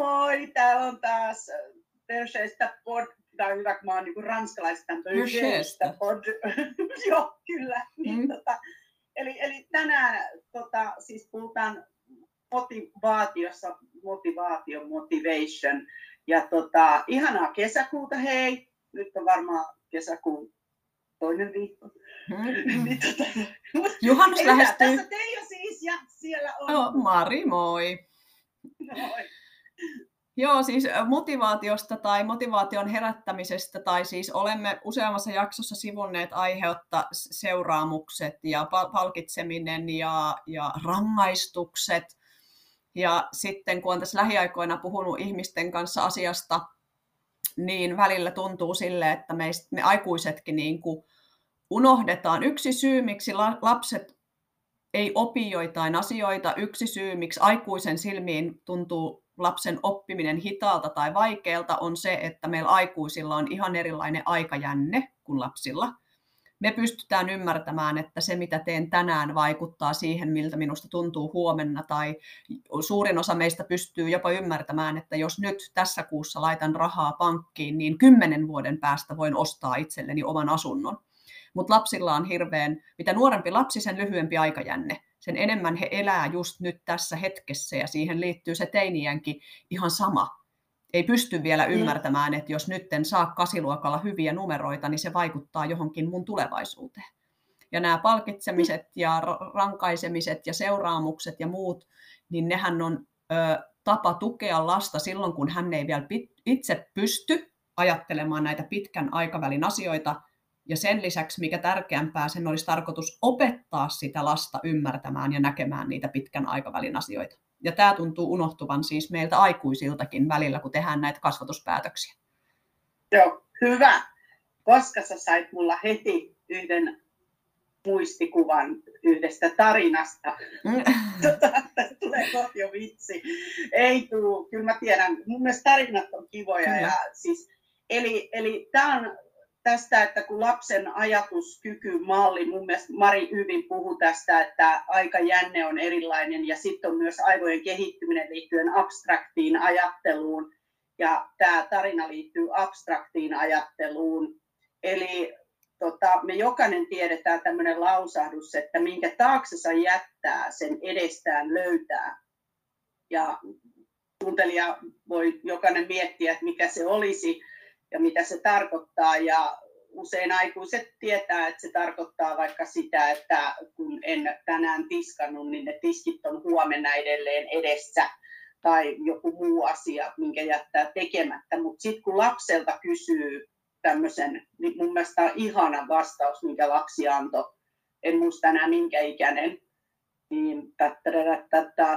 moi, tää on taas Perseestä pod, tai hyvä, kun mä oon niin ranskalaisista Perseestä pod. Joo, kyllä. Niin, eli tänään siis puhutaan motivaatiossa, motivation. Ja ihanaa kesäkuuta, hei. Nyt on varmaan kesäkuun toinen viikko. Niin, Juhannus lähestyy. Tässä Teija siis ja siellä on. No, Mari, moi. Moi. Joo, siis motivaatiosta tai motivaation herättämisestä, tai siis olemme useammassa jaksossa sivunneet aiheutta seuraamukset ja palkitseminen ja rangaistukset. Ja sitten kun olen tässä lähiaikoina puhunut ihmisten kanssa asiasta, niin välillä tuntuu sille, että me aikuisetkin niin kuin unohdetaan. Yksi syy, miksi lapset ei opi joitain asioita, yksi syy, miksi aikuisen silmiin tuntuu lapsen oppiminen hitaalta tai vaikealta, on se, että meillä aikuisilla on ihan erilainen aikajänne kuin lapsilla. Me pystytään ymmärtämään, että se mitä teen tänään vaikuttaa siihen, miltä minusta tuntuu huomenna, tai suurin osa meistä pystyy jopa ymmärtämään, että jos nyt tässä kuussa laitan rahaa pankkiin, niin 10 vuoden päästä voin ostaa itselleni oman asunnon. Mutta lapsilla on mitä nuorempi lapsi, sen lyhyempi aikajänne. Sen enemmän he elää just nyt tässä hetkessä, ja siihen liittyy se teiniänkin ihan sama. Ei pysty vielä ymmärtämään, että jos nyt en saa 8-luokalla hyviä numeroita, niin se vaikuttaa johonkin mun tulevaisuuteen. Ja nämä palkitsemiset ja rankaisemiset ja seuraamukset ja muut, niin nehän on tapa tukea lasta silloin, kun hän ei vielä itse pysty ajattelemaan näitä pitkän aikavälin asioita. Ja sen lisäksi, mikä tärkeämpää, sen olisi tarkoitus opettaa sitä lasta ymmärtämään ja näkemään niitä pitkän aikavälin asioita. Ja tämä tuntuu unohtuvan siis meiltä aikuisiltakin välillä, kun tehdään näitä kasvatuspäätöksiä. Joo, hyvä. Koska sä sait mulla heti yhden muistikuvan yhdestä tarinasta. Tästä tulee kohti jo vitsi. Ei tule, kyllä mä tiedän. Mun mielestä tarinat on kivoja. Ja siis, eli tämä on tästä, että kun lapsen ajatuskykymalli, mun mielestä Mari hyvin puhui tästä, että aikajänne on erilainen ja sitten on myös aivojen kehittyminen liittyen abstraktiin ajatteluun. Ja tämä tarina liittyy abstraktiin ajatteluun. Eli me jokainen tiedetään tämmöinen lausahdus, että minkä taaksensa jättää, sen edestään löytää. Ja kuuntelija voi jokainen miettiä, että mikä se olisi ja mitä se tarkoittaa, ja usein aikuiset tietää, että se tarkoittaa vaikka sitä, että kun en tänään tiskannut, niin ne tiskit on huomenna edelleen edessä, tai joku muu asia, minkä jättää tekemättä. Mutta sitten kun lapselta kysyy tämmöisen, niin mun mielestä on ihana vastaus, minkä lapsi antoi, en muista enää minkä ikäinen, niin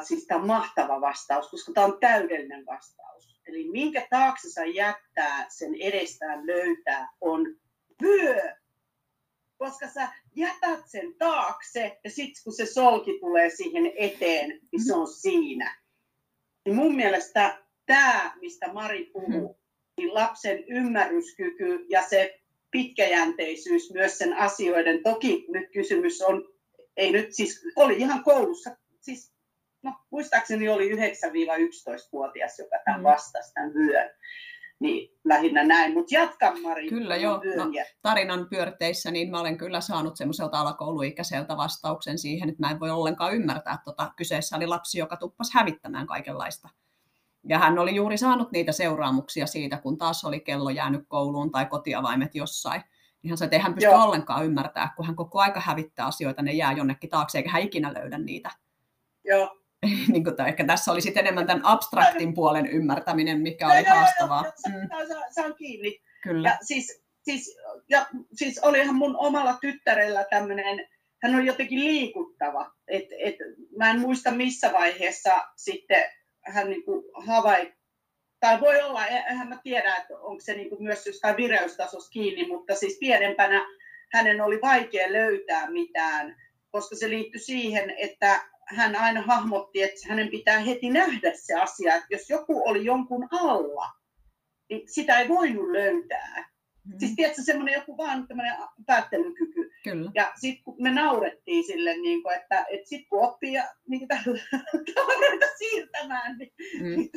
siis tämä on mahtava vastaus, koska tämä on täydellinen vastaus. Eli minkä taaksensa jättää, sen edestään löytää, on vyö. Koska sä jätät sen taakse, ja sitten kun se solki tulee siihen eteen, niin se on siinä. Niin mun mielestä tämä, mistä Mari puhuu, niin lapsen ymmärryskyky ja se pitkäjänteisyys myös sen asioiden. Toki nyt kysymys on, ei nyt siis, oli ihan koulussa, siis muistaakseni oli 9-11-vuotias, joka tämän vastasi tämän vyön. Niin lähinnä näin, mutta jatka Mari. Kyllä joo, tarinan pyörteissä niin mä olen kyllä saanut semmoiselta alakouluikäiseltä vastauksen siihen, että mä en voi ollenkaan ymmärtää Kyseessä oli lapsi, joka tuppasi hävittämään kaikenlaista. Ja hän oli juuri saanut niitä seuraamuksia siitä, kun taas oli kello jäänyt kouluun tai kotiavaimet jossain. Niin hän sanoi, että ei hän pysty ollenkaan ymmärtää, kun hän koko aika hävittää asioita, ne jää jonnekin taakse, eikä hän ikinä löydä niitä. Joo. Niin kuin, ehkä tässä oli sitten enemmän tämän abstraktin puolen ymmärtäminen, mikä oli haastavaa. Saan kiinni. Kyllä. Ja siis olihan mun omalla tyttärellä tämmöinen, hän on jotenkin liikuttava. Et, mä en muista missä vaiheessa sitten hän niinku tai voi olla, enhän mä tiedä, että onko se niinku myös jostain vireystasossa kiinni, mutta siis pienempänä hänen oli vaikea löytää mitään, koska se liittyi siihen, että hän aina hahmotti, että hänen pitää heti nähdä se asia, että jos joku oli jonkun alla, niin sitä ei voinut löytää. Siis tiedätkö, semmoinen joku vaan tämmöinen päättelykyky. Kyllä. Ja sitten kun me naurettiin sille, niin kun, että sitten kun oppii ja niitä siirtämään, niin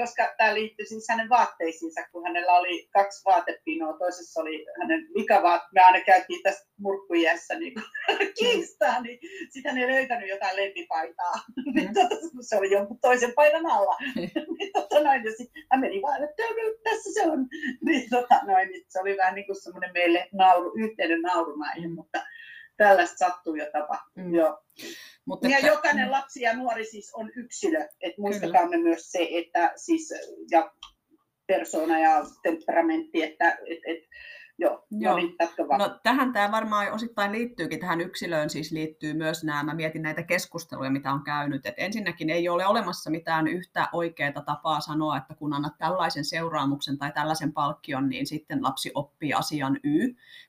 koska tämä liittyy siis hänen vaatteisiinsa, kun hänellä oli 2 vaatepinoa. Toisessa oli hänen likavaat. Me aina käytiin tässä murkkujässä niin kiistaa, niin sitten hän ei löytänyt jotain lempipaitaa. Se oli jonkun toisen paidan alla. Ja sitten hän meni vaan, että tässä se on. Se oli vähän niin kuin semmoinen meille yhteinen naurumaihe, mutta tällaista sattuu jo tapahtuu. Mutta ja jokainen lapsi ja nuori siis on yksilö, että muistakaamme myös se, että siis ja persoona ja temperamentti, että No, tähän tämä varmaan osittain liittyykin, tähän yksilöön siis liittyy myös nämä, mä mietin näitä keskusteluja, mitä on käynyt, että ensinnäkin ei ole olemassa mitään yhtä oikeaa tapaa sanoa, että kun annat tällaisen seuraamuksen tai tällaisen palkkion, niin sitten lapsi oppii asian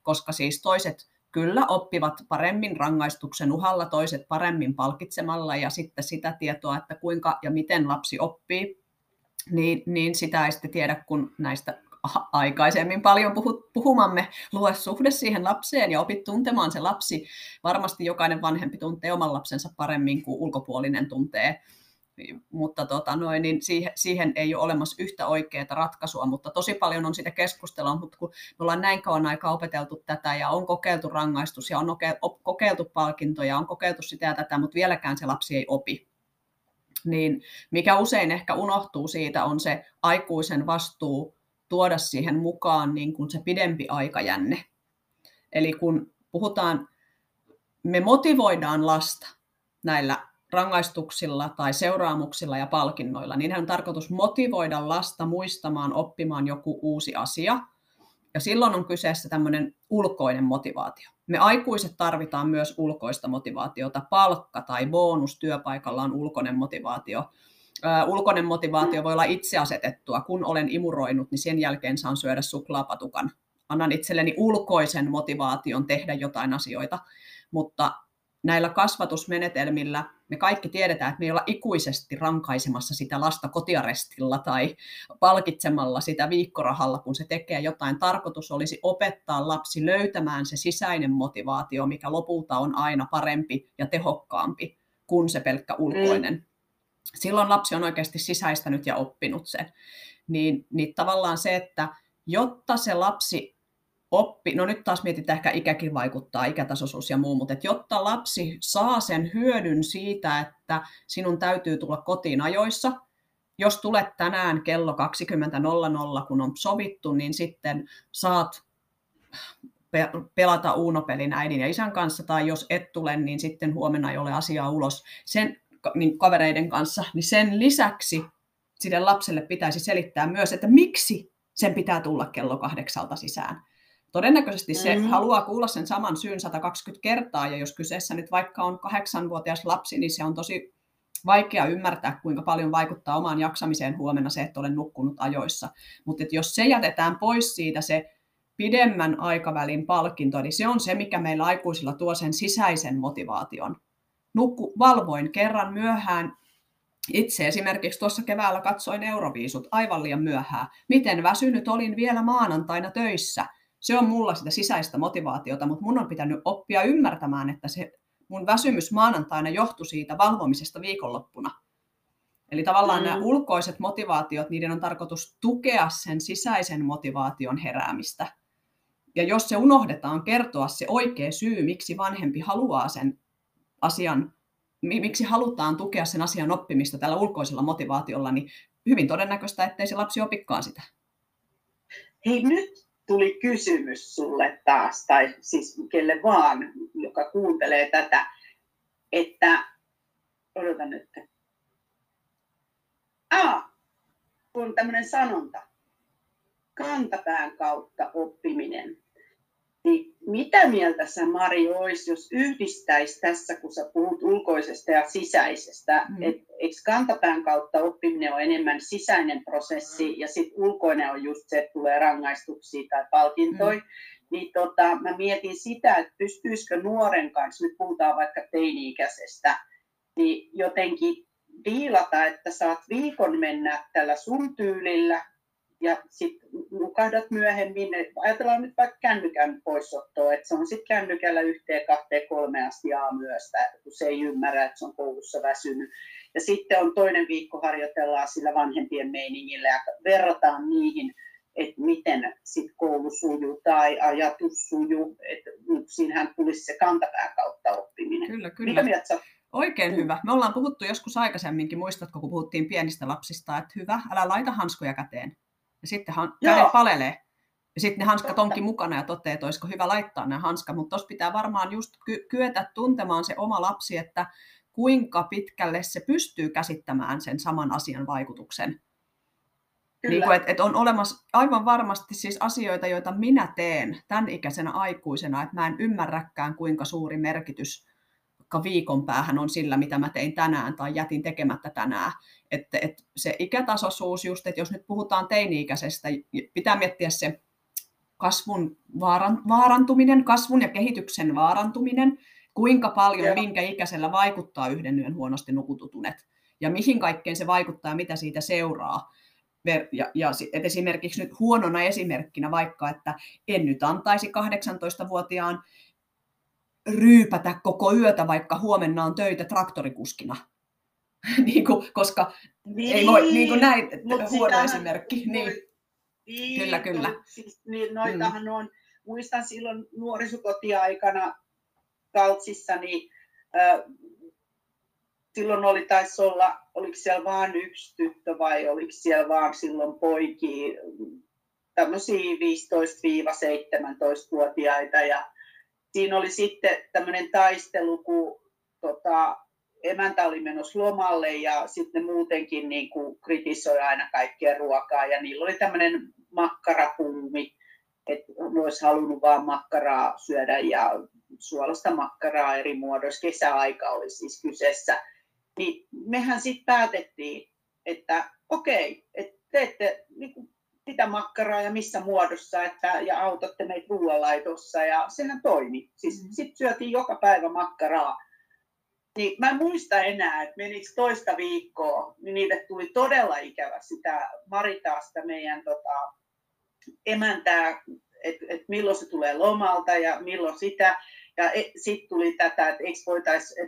koska siis toiset kyllä oppivat paremmin rangaistuksen uhalla, toiset paremmin palkitsemalla ja sitten sitä tietoa, että kuinka ja miten lapsi oppii, niin sitä ei sitten tiedä, kun näistä aikaisemmin paljon puhumamme luo suhde siihen lapseen ja opit tuntemaan se lapsi. Varmasti jokainen vanhempi tuntee oman lapsensa paremmin kuin ulkopuolinen tuntee, mutta niin siihen ei ole olemassa yhtä oikeaa ratkaisua, mutta tosi paljon on sitä keskustelua, mutta kun me ollaan näin kauan aikaa opeteltu tätä ja on kokeiltu rangaistus ja on kokeiltu palkintoja, on kokeiltu sitä ja tätä, mutta vieläkään se lapsi ei opi. Niin mikä usein ehkä unohtuu siitä on se aikuisen vastuu tuoda siihen mukaan niin kuin se pidempi aikajänne. Eli kun puhutaan, me motivoidaan lasta näillä rangaistuksilla tai seuraamuksilla ja palkinnoilla, niin on tarkoitus motivoida lasta muistamaan, oppimaan joku uusi asia. Ja silloin on kyseessä tämmöinen ulkoinen motivaatio. Me aikuiset tarvitaan myös ulkoista motivaatiota. Palkka tai bonus työpaikalla on ulkoinen motivaatio. Ulkoinen motivaatio voi olla itse asetettua. Kun olen imuroinut, niin sen jälkeen saan syödä suklaapatukan. Annan itselleni ulkoisen motivaation tehdä jotain asioita, mutta näillä kasvatusmenetelmillä me kaikki tiedetään, että me ei olla ikuisesti rankaisemassa sitä lasta kotiarestilla tai palkitsemalla sitä viikkorahalla, kun se tekee jotain. Tarkoitus olisi opettaa lapsi löytämään se sisäinen motivaatio, mikä lopulta on aina parempi ja tehokkaampi kuin se pelkkä ulkoinen. Silloin lapsi on oikeasti sisäistänyt ja oppinut sen. Niin tavallaan se, että jotta se lapsi oppi, no nyt taas mietitään ehkä ikäkin vaikuttaa, ikätasoisuus ja muu, mutta jotta lapsi saa sen hyödyn siitä, että sinun täytyy tulla kotiin ajoissa, jos tulet tänään kello 20.00, kun on sovittu, niin sitten saat pelata Uno-pelin äidin ja isän kanssa, tai jos et tule, niin sitten huomenna ei ole asiaa ulos sen kavereiden kanssa, niin sen lisäksi sille lapselle pitäisi selittää myös, että miksi sen pitää tulla kello 8 sisään. Todennäköisesti se haluaa kuulla sen saman syyn 120 kertaa, ja jos kyseessä nyt vaikka on 8-vuotias lapsi, niin se on tosi vaikea ymmärtää, kuinka paljon vaikuttaa omaan jaksamiseen huomenna se, että olen nukkunut ajoissa. Mutta jos se jätetään pois siitä se pidemmän aikavälin palkinto, niin se on se, mikä meillä aikuisilla tuo sen sisäisen motivaation. Valvoin kerran myöhään. Itse esimerkiksi tuossa keväällä katsoin Euroviisut aivan liian myöhään. Miten väsynyt olin vielä maanantaina töissä. Se on mulla sitä sisäistä motivaatiota, mutta mun on pitänyt oppia ymmärtämään, että se mun väsymys maanantaina johtui siitä valvomisesta viikonloppuna. Eli tavallaan nämä ulkoiset motivaatiot, niiden on tarkoitus tukea sen sisäisen motivaation heräämistä. Ja jos se unohdetaan kertoa se oikea syy, miksi vanhempi haluaa sen asian, miksi halutaan tukea sen asian oppimista tällä ulkoisella motivaatiolla, niin hyvin todennäköistä, ettei se lapsi opikkaan sitä. Hei, nyt tuli kysymys sulle taas, tai siis kelle vaan, joka kuuntelee tätä, että odotan nyt. On tämmöinen sanonta, kantapään kautta oppiminen. Niin mitä mieltä sä, Mari, olisi, jos yhdistäisi tässä, kun sä puhut ulkoisesta ja sisäisestä, että eikö kantapään kautta oppiminen on enemmän sisäinen prosessi ja sitten ulkoinen on just se, että tulee rangaistuksia tai palkintoja, niin mä mietin sitä, että pystyisikö nuoren kanssa, nyt puhutaan vaikka teini-ikäisestä, niin jotenkin diilata, että saat viikon mennä tällä sun tyylillä, ja sitten nukahdat myöhemmin, ajatellaan nyt vaikka kännykän poisottoa, että se on sitten kännykällä 1, 2, 3 asti aamuyöstä, kun se ei ymmärrä, että se on koulussa väsynyt. Ja sitten on toinen viikko, harjoitellaan sillä vanhempien meiningillä ja verrataan niihin, että miten sit koulu sujuu tai ajatus sujuu. Siinähän tulisi se kantapään kautta oppiminen. Kyllä, kyllä. Mitä mieltä sä? Oikein hyvä. Me ollaan puhuttu joskus aikaisemminkin, muistatko, kun puhuttiin pienistä lapsista, että hyvä, älä laita hanskoja käteen. Ja sitten kädet palelee. Ja sitten ne hanskat onkin mukana ja toteaa, että olisiko hyvä laittaa nämä hanskat. Mutta tuossa pitää varmaan just kyetä tuntemaan se oma lapsi, että kuinka pitkälle se pystyy käsittämään sen saman asian vaikutuksen. Niin että on olemassa aivan varmasti siis asioita, joita minä teen tämän ikäisenä aikuisena, että mä en ymmärräkään, kuinka suuri merkitys viikon päähän on sillä, mitä mä tein tänään tai jätin tekemättä tänään. Että se ikätasoisuus just, että jos nyt puhutaan teini-ikäisestä, pitää miettiä se kasvun vaarantuminen, kasvun ja kehityksen vaarantuminen, kuinka paljon minkä ikäisellä vaikuttaa yhden yön huonosti nukututunet ja mihin kaikkeen se vaikuttaa ja mitä siitä seuraa. Ja esimerkiksi nyt huonona esimerkkinä vaikka, että en nyt antaisi 18-vuotiaan ryypätä koko yötä, vaikka huomenna on töitä traktorikuskina. Koska ei voi, niin kuin näin, huono esimerkki. Niin. Kyllä, kyllä. Siis, niin, noitahan on, muistan silloin nuorisokotiaikana Kaltsissa, niin silloin oliko siellä vaan yksi tyttö vai oliko siellä vaan silloin poikia, tämmöisiä 15-17-vuotiaita. Ja siinä oli sitten tämmöinen taistelu, kun emäntä oli menossa lomalle ja sitten muutenkin niin kuin kritisoi aina kaikkea ruokaa. Ja niillä oli tämmöinen makkarapuumi, että olisi halunnut vaan makkaraa syödä ja suolasta makkaraa eri muodoissa. Kesäaika oli siis kyseessä. Niin mehän sitten päätettiin, että okei, että teette niin mitä makkaraa ja missä muodossa, ja autatte meitä ruoanlaitossa, ja sehän toimi. Siis sitten syötiin joka päivä makkaraa. Niin mä en muista enää, että meniksi toista viikkoa, niin niille tuli todella ikävä sitä Maritaasta meidän emäntää, että milloin se tulee lomalta ja milloin sitä. Ja sitten tuli tätä, että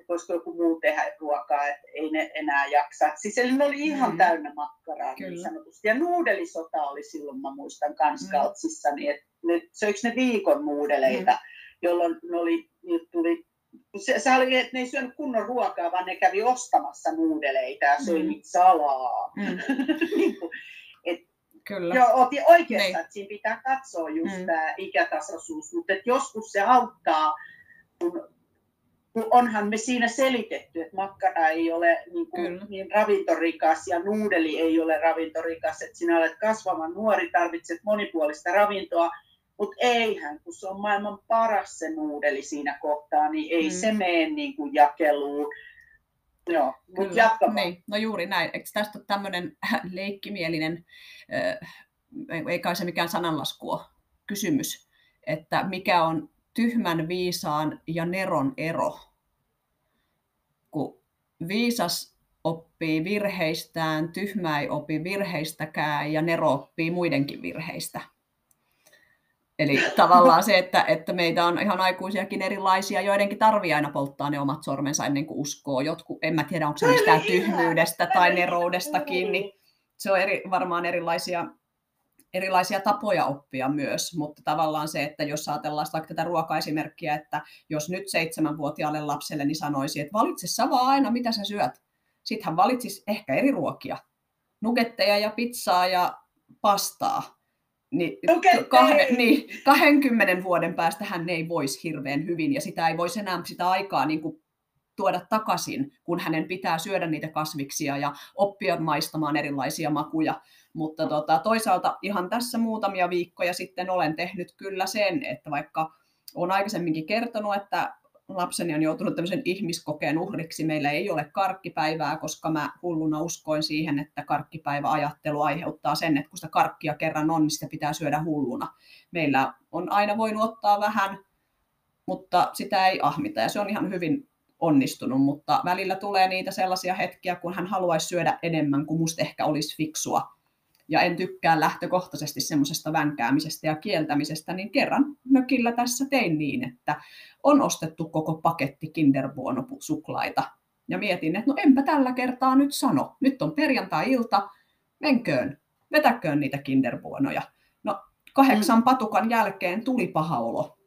voisiko joku muu tehdä ruokaa, että ei ne enää jaksa. Siis ne oli ihan täynnä makkaraa, niin sanotusti. Ja nuudelisota oli silloin, mä muistan, Kaltsissa, niin että söikö ne viikon nuudeleita, jolloin se oli, että ne ei syönyt kunnon ruokaa, vaan ne kävi ostamassa nuudeleita ja söi niitä salaa. Kyllä. Joo, oot oikeassa, että siinä pitää katsoa just tämä ikätasoisuus, mutta joskus se auttaa, kun onhan me siinä selitetty, että makkara ei ole niin ravintorikas ja nuudeli ei ole ravintorikas, että sinä olet kasvava nuori, tarvitset monipuolista ravintoa, mutta eihän, kun se on maailman paras se nuudeli siinä kohtaa, niin ei se mene niin kuin jakeluun. Joo, mutta jatkamaan. Niin. No juuri näin. Eikö tästä ole tämmöinen leikkimielinen, ei kai se mikään sananlaskua kysymys, että mikä on tyhmän, viisaan ja neron ero? Kun viisas oppii virheistään, tyhmä ei opi virheistäkään ja nero oppii muidenkin virheistä. Eli tavallaan se, että meitä on ihan aikuisiakin erilaisia, joidenkin tarvii aina polttaa ne omat sormensa ennen kuin uskoo. Jotkut, en mä tiedä, onko se mistään tyhmyydestä tai neroudestakin, niin se on varmaan erilaisia tapoja oppia myös. Mutta tavallaan se, että jos ajatellaan vaikka tätä ruokaesimerkkiä, että jos nyt 7-vuotiaalle lapselle niin sanoisi, että valitse sä vaan aina, mitä sä syöt. Sitten hän valitsisi ehkä eri ruokia, nuggetteja ja pizzaa ja pastaa. Niin, 20 vuoden päästä hän ei voisi hirveän hyvin ja sitä ei voisi enää sitä aikaa niin kuin tuoda takaisin, kun hänen pitää syödä niitä kasviksia ja oppia maistamaan erilaisia makuja. Mutta toisaalta ihan tässä muutamia viikkoja sitten olen tehnyt kyllä sen, että vaikka olen aikaisemminkin kertonut, että lapseni on joutunut tämmöisen ihmiskokeen uhriksi. Meillä ei ole karkkipäivää, koska mä hulluna uskoin siihen, että karkkipäiväajattelu aiheuttaa sen, että kun sitä karkkia kerran on, niin sitä pitää syödä hulluna. Meillä on aina voinut ottaa vähän, mutta sitä ei ahmita ja se on ihan hyvin onnistunut. Mutta välillä tulee niitä sellaisia hetkiä, kun hän haluaisi syödä enemmän kuin musta ehkä olisi fiksua. Ja en tykkää lähtökohtaisesti semmoisesta vänkäämisestä ja kieltämisestä, niin kerran mökillä tässä tein niin, että on ostettu koko paketti Kinder Bueno-suklaita ja mietin, että no enpä tällä kertaa nyt sano. Nyt on perjantai-ilta, menköön, vetäköön niitä kindervuonoja. No 8 patukan jälkeen tuli paha olo.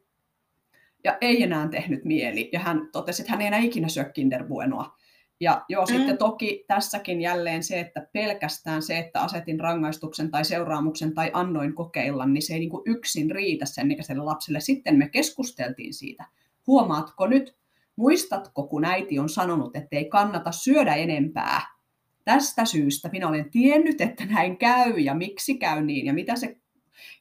Ja ei enää tehnyt mieli. Ja hän totesi, että hän ei enää ikinä syö kindervuonoa. Ja joo, sitten toki tässäkin jälleen se, että pelkästään se, että asetin rangaistuksen tai seuraamuksen tai annoin kokeilla, niin se ei niin kuin yksin riitä sen ikäiselle lapselle. Sitten me keskusteltiin siitä. Huomaatko nyt, muistatko, kun äiti on sanonut, että ei kannata syödä enempää? Tästä syystä minä olen tiennyt, että näin käy ja miksi käy niin ja mitä se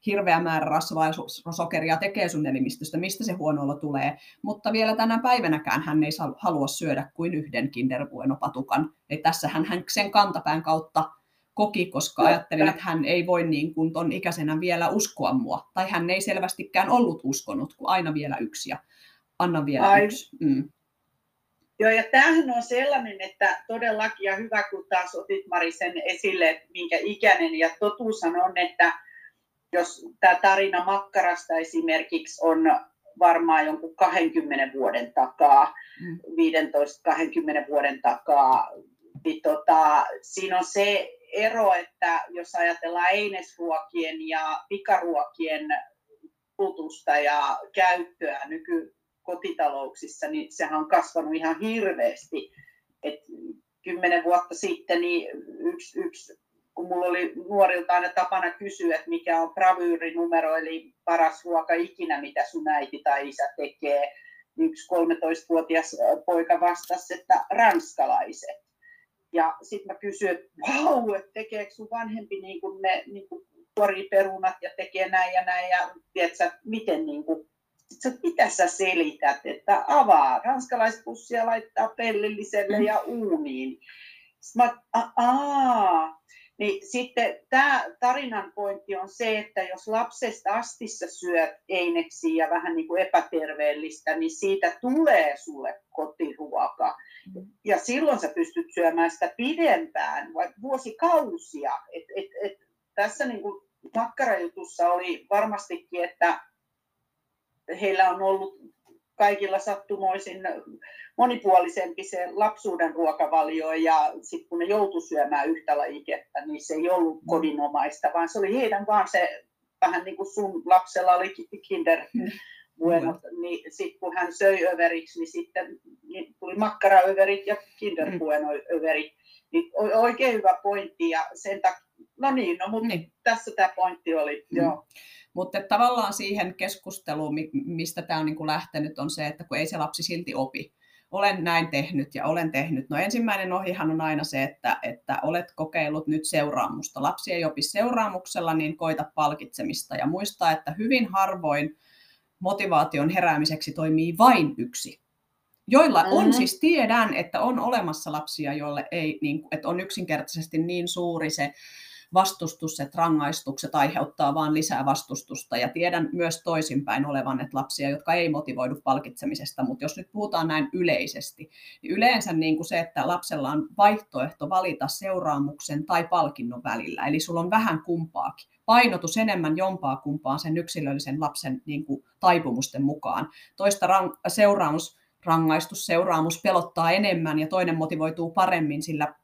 hirveä määrä rasvaa ja sokeria tekee sun elimistöstä, mistä se huono olo tulee. Mutta vielä tänä päivänäkään hän ei halua syödä kuin yhden Kinder Bueno-patukan. Eli tässähän hän sen kantapään kautta koki, koska ajattelin, että hän ei voi niin kuin ton ikäisenä vielä uskoa mua. Tai hän ei selvästikään ollut uskonut, kun aina vielä yksi ja anna vielä yksi. Mm. Joo, ja tämähän on sellainen, että todellakin, ja hyvä kun taas otit Mari sen esille, että minkä ikäinen, ja totuushan on, että jos tämä tarina makkarasta esimerkiksi on varmaan jonkun 20 vuoden takaa, 15-20 vuoden takaa, niin siinä on se ero, että jos ajatellaan einesruokien ja pikaruokien kulutusta ja käyttöä nykykotitalouksissa, niin sehän on kasvanut ihan hirveästi. Et 10 vuotta sitten niin kun mulla oli nuorilta aina tapana kysyä, että mikä on bravyyrinumero, eli paras ruoka ikinä, mitä sun äiti tai isä tekee, niin yksi 13-vuotias poika vastasi, että ranskalaiset. Ja sitten mä kysyin, että vau, että tekeekö sun vanhempi niin kuin ne niin kuin koriperunat ja tekee näin, ja tiedätkö, miten niin kuin, mitä sä selität, että avaa ranskalaispussia, laittaa pellilliselle ja uuniin. Sitten niin sitten tämä tarinan pointti on se, että jos lapsesta asti sä syöt eineksiä ja vähän niin kuin epäterveellistä, niin siitä tulee sulle kotiruoka. Ja silloin sä pystyt syömään sitä pidempään, vaikka vuosikausia. Tässä niin kuin makkarajutussa oli varmastikin, että heillä on ollut kaikilla sattumoisin monipuolisempi se lapsuuden ruokavalio, ja sitten kun ne joutui syömään yhtä lajiketta, niin se ei ollut kodinomaista, vaan se oli heidän vaan se, vähän niin kuin sun lapsella oli Kinder Bueno, niin sitten kun hän söi överiksi, niin sitten tuli makkaraöverit ja Kinder Bueno-överit. Niin oikein hyvä pointti, ja sen takia, tässä tämä pointti oli, joo. Mutta tavallaan siihen keskusteluun, mistä tämä on niinku lähtenyt, on se, että kun ei se lapsi silti opi. Olen näin tehnyt ja olen tehnyt. No ensimmäinen ohjehan on aina se, että olet kokeillut nyt seuraamusta. Lapsi ei opi seuraamuksella, niin koita palkitsemista. Ja muista, että hyvin harvoin motivaation heräämiseksi toimii vain yksi. Joilla on siis, tiedän, että on olemassa lapsia, joille ei, niin, että on yksinkertaisesti niin suuri se vastustus, että rangaistukset aiheuttaa vaan lisää vastustusta, ja tiedän myös toisinpäin olevan, että lapsia, jotka ei motivoidu palkitsemisesta, mutta jos nyt puhutaan näin yleisesti, niin yleensä niin kuin se, että lapsella on vaihtoehto valita seuraamuksen tai palkinnon välillä, eli sulla on vähän kumpaakin, painotus enemmän jompaa kumpaan sen yksilöllisen lapsen niin kuin taipumusten mukaan, toista rangaistusseuraamus pelottaa enemmän ja toinen motivoituu paremmin sillä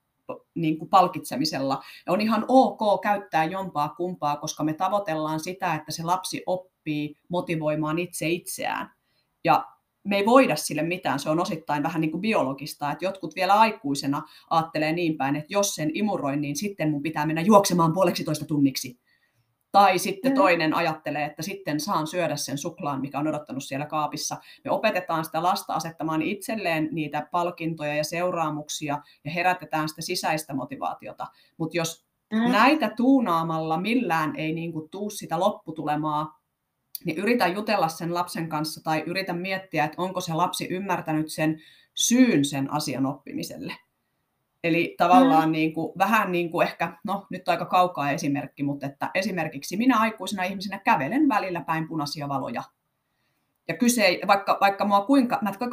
niin kuin palkitsemisella. Ja on ihan ok käyttää jompaa kumpaa, koska me tavoitellaan sitä, että se lapsi oppii motivoimaan itseään. Ja me ei voida sille mitään, se on osittain vähän niin kuin biologista, että jotkut vielä aikuisena ajattelee niin päin, että jos sen imuroin, niin sitten mun pitää mennä juoksemaan 1,5 tunniksi. Tai sitten toinen ajattelee, että sitten saan syödä sen suklaan, mikä on odottanut siellä kaapissa. Me opetetaan sitä lasta asettamaan itselleen niitä palkintoja ja seuraamuksia ja herätetään sitä sisäistä motivaatiota. Mutta jos näitä tuunaamalla millään ei niinku tuu sitä lopputulemaa, niin yritä jutella sen lapsen kanssa tai yritä miettiä, että onko se lapsi ymmärtänyt sen syyn sen asian oppimiselle. Eli tavallaan niin kuin, vähän niin kuin ehkä, no nyt aika kaukaa esimerkki, mutta että esimerkiksi minä aikuisena ihmisenä kävelen välillä päin punaisia valoja. Ja kyse, vaikka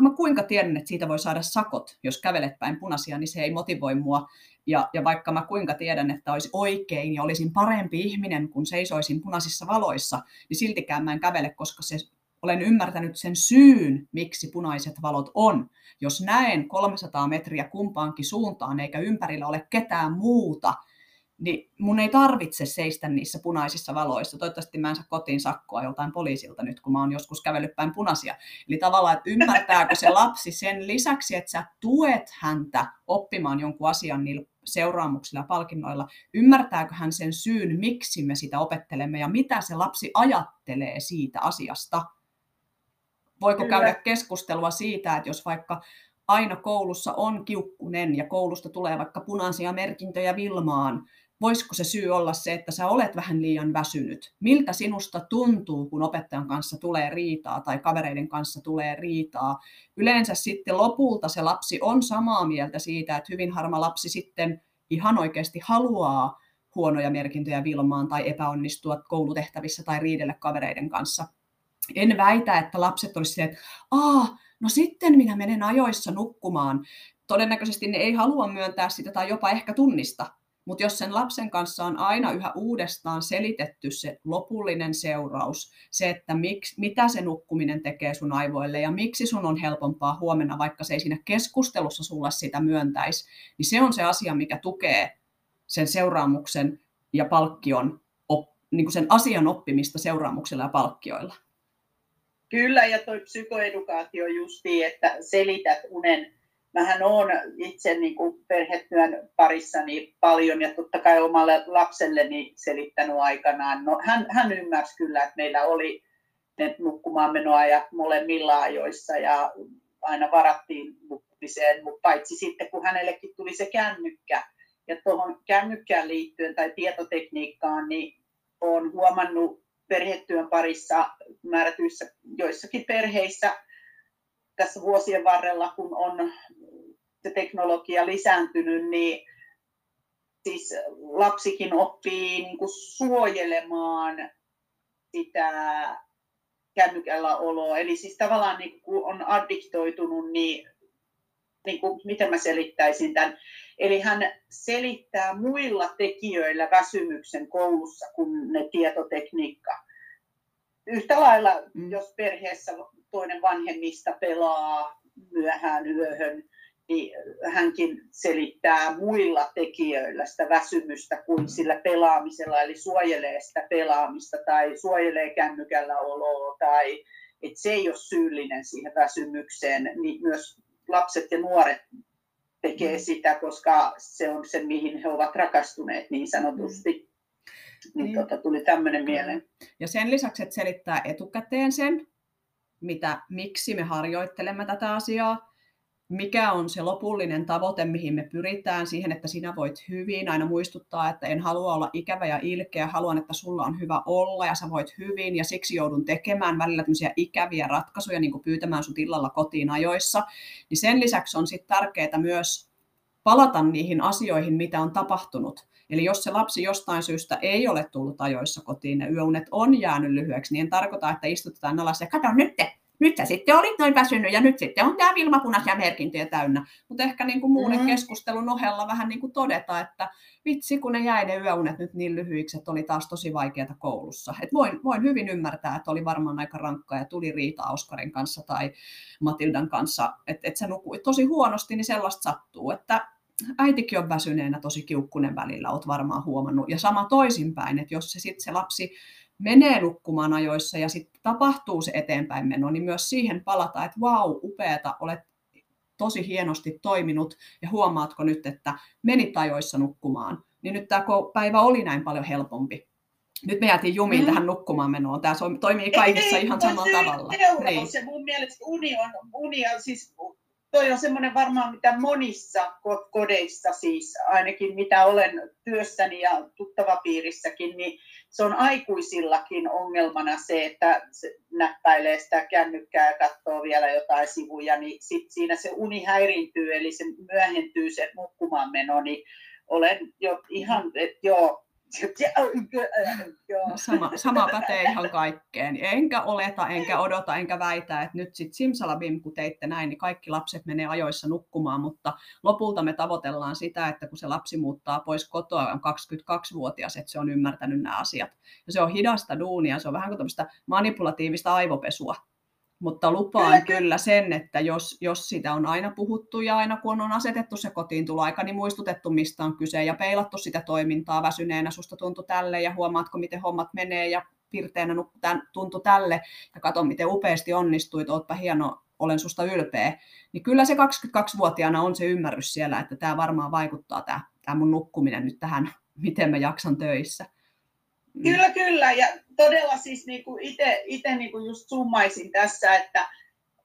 mä kuinka tiedän, että siitä voi saada sakot, jos kävelet päin punaisia, niin se ei motivoi mua. Ja vaikka mä kuinka tiedän, että olisi oikein ja olisin parempi ihminen, kun seisoisin punaisissa valoissa, niin siltikään mä en kävele, koska se Olen ymmärtänyt sen syyn, miksi punaiset valot on. Jos näen 300 metriä kumpaankin suuntaan eikä ympärillä ole ketään muuta, niin mun ei tarvitse seistä niissä punaisissa valoissa. Toivottavasti mä en saa kotiin sakkoa joltain poliisilta nyt, kun mä oon joskus kävellyt päin punaisia. Eli tavallaan, että ymmärtääkö se lapsi sen lisäksi, että sä tuet häntä oppimaan jonkun asian niillä seuraamuksilla ja palkinnoilla. Ymmärtääkö hän sen syyn, miksi me sitä opettelemme ja mitä se lapsi ajattelee siitä asiasta? Voiko käydä keskustelua siitä, että jos vaikka aina koulussa on kiukkunen ja koulusta tulee vaikka punaisia merkintöjä Vilmaan, voisiko se syy olla se, että sä olet vähän liian väsynyt? Miltä sinusta tuntuu, kun opettajan kanssa tulee riitaa tai kavereiden kanssa tulee riitaa? Yleensä sitten lopulta se lapsi on samaa mieltä siitä, että hyvin harma lapsi sitten ihan oikeasti haluaa huonoja merkintöjä Vilmaan tai epäonnistua koulutehtävissä tai riidellä kavereiden kanssa. En väitä, että lapset olisi se, että no sitten minä menen ajoissa nukkumaan. Todennäköisesti ne ei halua myöntää sitä tai jopa ehkä tunnista. Mutta jos sen lapsen kanssa on aina yhä uudestaan selitetty se lopullinen seuraus, se, että mitä se nukkuminen tekee sun aivoille ja miksi sun on helpompaa huomenna, vaikka se ei siinä keskustelussa sulla sitä myöntäisi, niin se on se asia, mikä tukee sen seuraamuksen ja palkkion, niin kuin sen asian oppimista seuraamuksilla ja palkkioilla. Kyllä, ja toi psykoedukaatio justiin, että selität unen. Mähän olen itse niin kuin perhetyön parissani paljon ja totta kai omalle lapselleni selittänyt aikanaan. No, hän ymmärsi kyllä, että meillä oli ne nukkumaanmenoajat molemmilla ajoissa ja aina varattiin nukkumiseen, mutta paitsi sitten kun hänellekin tuli se kännykkä. Ja tuohon kännykkään liittyen tai tietotekniikkaan, niin olen huomannut perhetyön parissa määrätyissä joissakin perheissä tässä vuosien varrella, kun on se teknologia lisääntynyt, niin siis lapsikin oppii niin kuin suojelemaan sitä kännykällä oloa. Eli siis tavallaan niin kuin on addiktoitunut, niin kuin, miten mä selittäisin tämän? Eli hän selittää muilla tekijöillä väsymyksen koulussa kuin ne tietotekniikka. Yhtä lailla, jos perheessä toinen vanhemmista pelaa myöhään yöhön, niin hänkin selittää muilla tekijöillä sitä väsymystä kuin sillä pelaamisella, eli suojelee sitä pelaamista tai suojelee kännykällä oloa, tai että se ei ole syyllinen siihen väsymykseen, niin myös lapset ja nuoret tekee sitä, koska se on se, mihin he ovat rakastuneet niin sanotusti. Niin. Tuli tämmöinen mieleen. Ja sen lisäksi, että selittää etukäteen sen, miksi me harjoittelemme tätä asiaa, mikä on se lopullinen tavoite, mihin me pyritään siihen, että sinä voit hyvin, aina muistuttaa, että en halua olla ikävä ja ilkeä, haluan, että sulla on hyvä olla ja sä voit hyvin ja siksi joudun tekemään välillä tämmöisiä ikäviä ratkaisuja, niin kuin pyytämään sun illalla kotiin ajoissa, niin sen lisäksi on sitten tärkeää myös palata niihin asioihin, mitä on tapahtunut. Eli jos se lapsi jostain syystä ei ole tullut ajoissa kotiin ja yöunet on jäänyt lyhyeksi, niin en tarkoita, että istutetaan alas ja kato nyt sä sitten olit noin väsynyt ja nyt sitten on tää vilmapunaisia merkintöjä täynnä. Mutta ehkä niin kuin muun keskustelun ohella vähän niin kuin todeta, että vitsi kun ne jäi ne yöunet nyt niin lyhyiksi, että oli taas tosi vaikeata koulussa. Et voin hyvin ymmärtää, että oli varmaan aika rankkaa ja tuli riitaa Oskarin kanssa tai Matildan kanssa. Että sä nukuit tosi huonosti, niin sellaista sattuu, että äitikin on väsyneenä tosi kiukkunen välillä, oot varmaan huomannut. Ja sama toisinpäin, että jos se lapsi menee nukkumaan ajoissa ja sitten tapahtuu se eteenpäin meno, niin myös siihen palata, että vau, upeata, olet tosi hienosti toiminut ja huomaatko nyt, että menit ajoissa nukkumaan, niin nyt tämä päivä oli näin paljon helpompi. Nyt me jäätiin jumiin tähän nukkumaan menoon. Tämä toimii kaikissa ihan samalla tavalla. Se mun mielestä uni on siis... Toi on semmoinen varmaan, mitä monissa kodeissa siis, ainakin mitä olen työssäni ja tuttavapiirissäkin, niin se on aikuisillakin ongelmana se, että se näppäilee sitä kännykkää ja katsoo vielä jotain sivuja, niin sit siinä se uni häiriintyy, eli se myöhentyy se nukkumaanmeno, niin olen jo ihan, että joo, Sama pätee ihan kaikkeen. Enkä oleta, enkä odota, enkä väitä, että nyt sitten simsalabim, kun teitte näin, niin kaikki lapset menee ajoissa nukkumaan, mutta lopulta me tavoitellaan sitä, että kun se lapsi muuttaa pois kotoa, on 22-vuotias, että se on ymmärtänyt nämä asiat. Ja se on hidasta duunia, se on vähän kuin tämmöistä manipulatiivista aivopesua. Mutta lupaan kyllä sen, että jos sitä on aina puhuttu ja aina kun on asetettu se kotiin tuloaika, niin muistutettu mistä on kyse ja peilattu sitä toimintaa väsyneenä, susta tuntui tälle ja huomaatko miten hommat menee ja pirteänä tuntui tälle ja katso miten upeasti onnistuit, ootpa hieno, olen susta ylpeä. Niin kyllä se 22-vuotiaana on se ymmärrys siellä, että tämä varmaan vaikuttaa tämä mun nukkuminen nyt tähän, miten mä jaksan töissä. Kyllä. Ja todella siis niinku itse niinku just summaisin tässä, että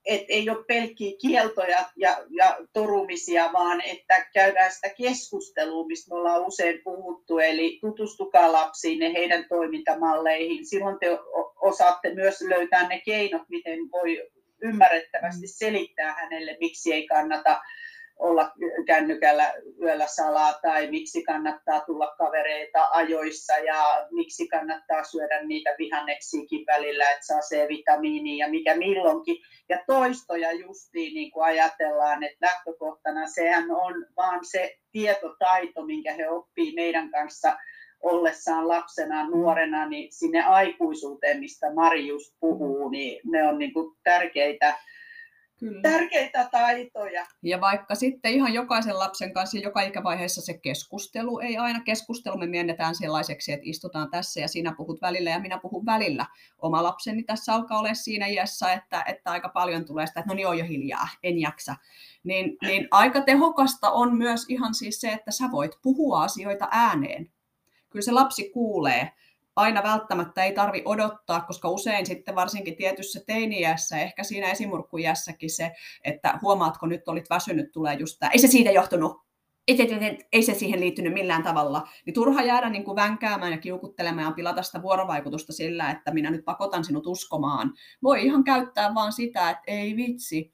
et ei ole pelkkiä kieltoja ja torumisia, vaan että käydään sitä keskustelua, mistä me ollaan usein puhuttu. Eli tutustukaa lapsiin ja heidän toimintamalleihin. Silloin te osaatte myös löytää ne keinot, miten voi ymmärrettävästi selittää hänelle, miksi ei kannata olla kännykällä yöllä salaa tai miksi kannattaa tulla kavereita ajoissa ja miksi kannattaa syödä niitä vihanneksiakin välillä, että saa C-vitamiinia ja mikä milloinkin. Ja toistoja justiin niin kuin ajatellaan, että lähtökohtana sehän on vaan se tietotaito, minkä he oppii meidän kanssa ollessaan lapsena, nuorena, niin sinne aikuisuuteen, mistä Mari just puhuu, niin ne on niin kuin tärkeitä. Kyllä. Tärkeitä taitoja. Ja vaikka sitten ihan jokaisen lapsen kanssa joka ikävaiheessa se keskustelu, ei aina keskustelu, me miennetään sellaiseksi, että istutaan tässä ja sinä puhut välillä ja minä puhun välillä. Oma lapseni tässä alkaa olla siinä iässä, että aika paljon tulee sitä, että no niin on jo hiljaa, en jaksa. Niin aika tehokasta on myös ihan siis se, että sä voit puhua asioita ääneen. Kyllä se lapsi kuulee. Aina välttämättä ei tarvitse odottaa, koska usein sitten varsinkin tietyssä teini-iässä, ehkä siinä esimurkku-iässäkin se, että huomaatko nyt olit väsynyt, tulee just tämä, ei se siitä johtunut, ei se siihen liittynyt millään tavalla. Niin turha jäädä niin kuin vänkäämään ja kiukuttelemaan ja pilata sitä vuorovaikutusta sillä, että minä nyt pakotan sinut uskomaan. Voi ihan käyttää vaan sitä, että ei vitsi,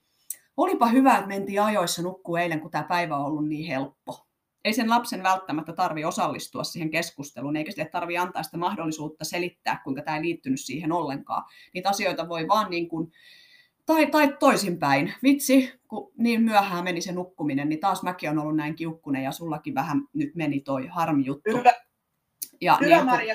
olipa hyvä, että mentiin ajoissa nukkuu eilen, kun tämä päivä on ollut niin helppo. Ei sen lapsen välttämättä tarvitse osallistua siihen keskusteluun, eikä sille tarvitse antaa sitä mahdollisuutta selittää, kuinka tämä ei liittynyt siihen ollenkaan. Niitä asioita voi vaan niin kuin, tai toisinpäin. Vitsi, kun niin myöhään meni se nukkuminen, niin taas mäkin on ollut näin kiukkunen ja sullakin vähän nyt meni toi harmi juttu. Hyvä Maria,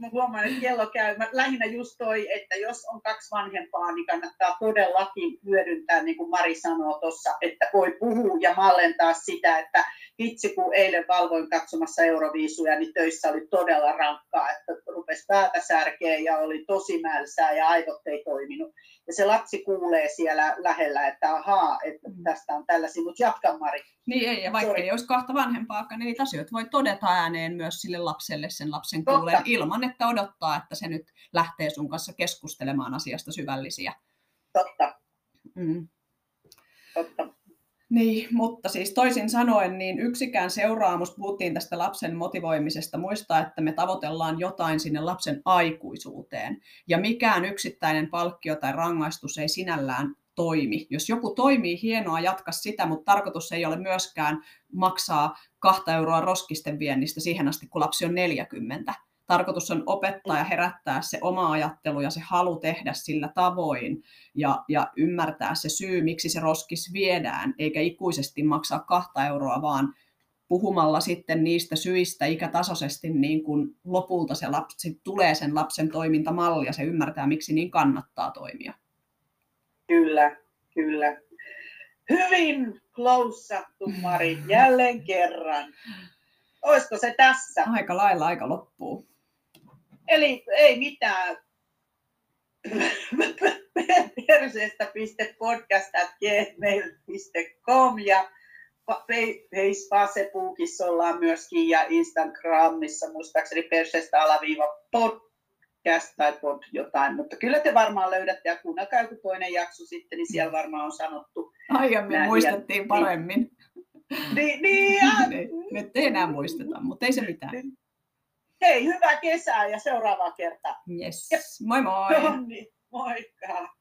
mä huomaan, että kello käy. Lähinnä just toi, että jos on kaksi vanhempaa, niin kannattaa todellakin hyödyntää, niin kuin Mari sanoo tuossa, että voi puhua ja mallentaa sitä, että vitsi kun eilen valvoin katsomassa Euroviisuja, niin töissä oli todella rankkaa, että rupesi päätä särkeä ja oli tosi mälsää ja aivot ei toiminut. Ja se lapsi kuulee siellä lähellä, että ahaa, että tästä on tällaisia, mutta jatka Mari. Niin ei, ja vaikka ei olisi kahta vanhempaakaan, niin niitä asioita voi todeta ääneen myös sille lapselle, sen lapsen kuuleen, ilman että odottaa, että se nyt lähtee sun kanssa keskustelemaan asiasta syvällisiä. Totta. Niin, mutta siis toisin sanoen, niin yksikään seuraamus, puhuttiin tästä lapsen motivoimisesta, muistaa, että me tavoitellaan jotain sinne lapsen aikuisuuteen. Ja mikään yksittäinen palkkio tai rangaistus ei sinällään toimi. Jos joku toimii, hienoa, jatka sitä, mutta tarkoitus ei ole myöskään maksaa 2 euroa roskisten viennistä siihen asti, kun lapsi on 40. Tarkoitus on opettaa ja herättää se oma ajattelu ja se halu tehdä sillä tavoin ja ymmärtää se syy, miksi se roskis viedään, eikä ikuisesti maksaa 2 euroa, vaan puhumalla sitten niistä syistä ikätasoisesti niin kuin lopulta se lapsi, tulee sen lapsen toimintamalli ja se ymmärtää, miksi niin kannattaa toimia. Kyllä. Hyvin klousattu, Mari, jälleen kerran. Olisiko se tässä? Aika lailla aika loppuu. Eli ei mitään. perseestä.podcast@gmail.com ja Facebookissa ollaan myöskin ja Instagramissa muistaakseni perseestä_podcast tai pod jotain. Mutta kyllä te varmaan löydätte ja kuunnelkaa joku toinen jakso sitten, niin siellä varmaan on sanottu. Aiemmin muistettiin ja paremmin. Nyt ei enää muisteta, mutta ei se mitään. Hei, hyvää kesää ja seuraavaa kertaa. Yes. Moi moi. No niin, moikka.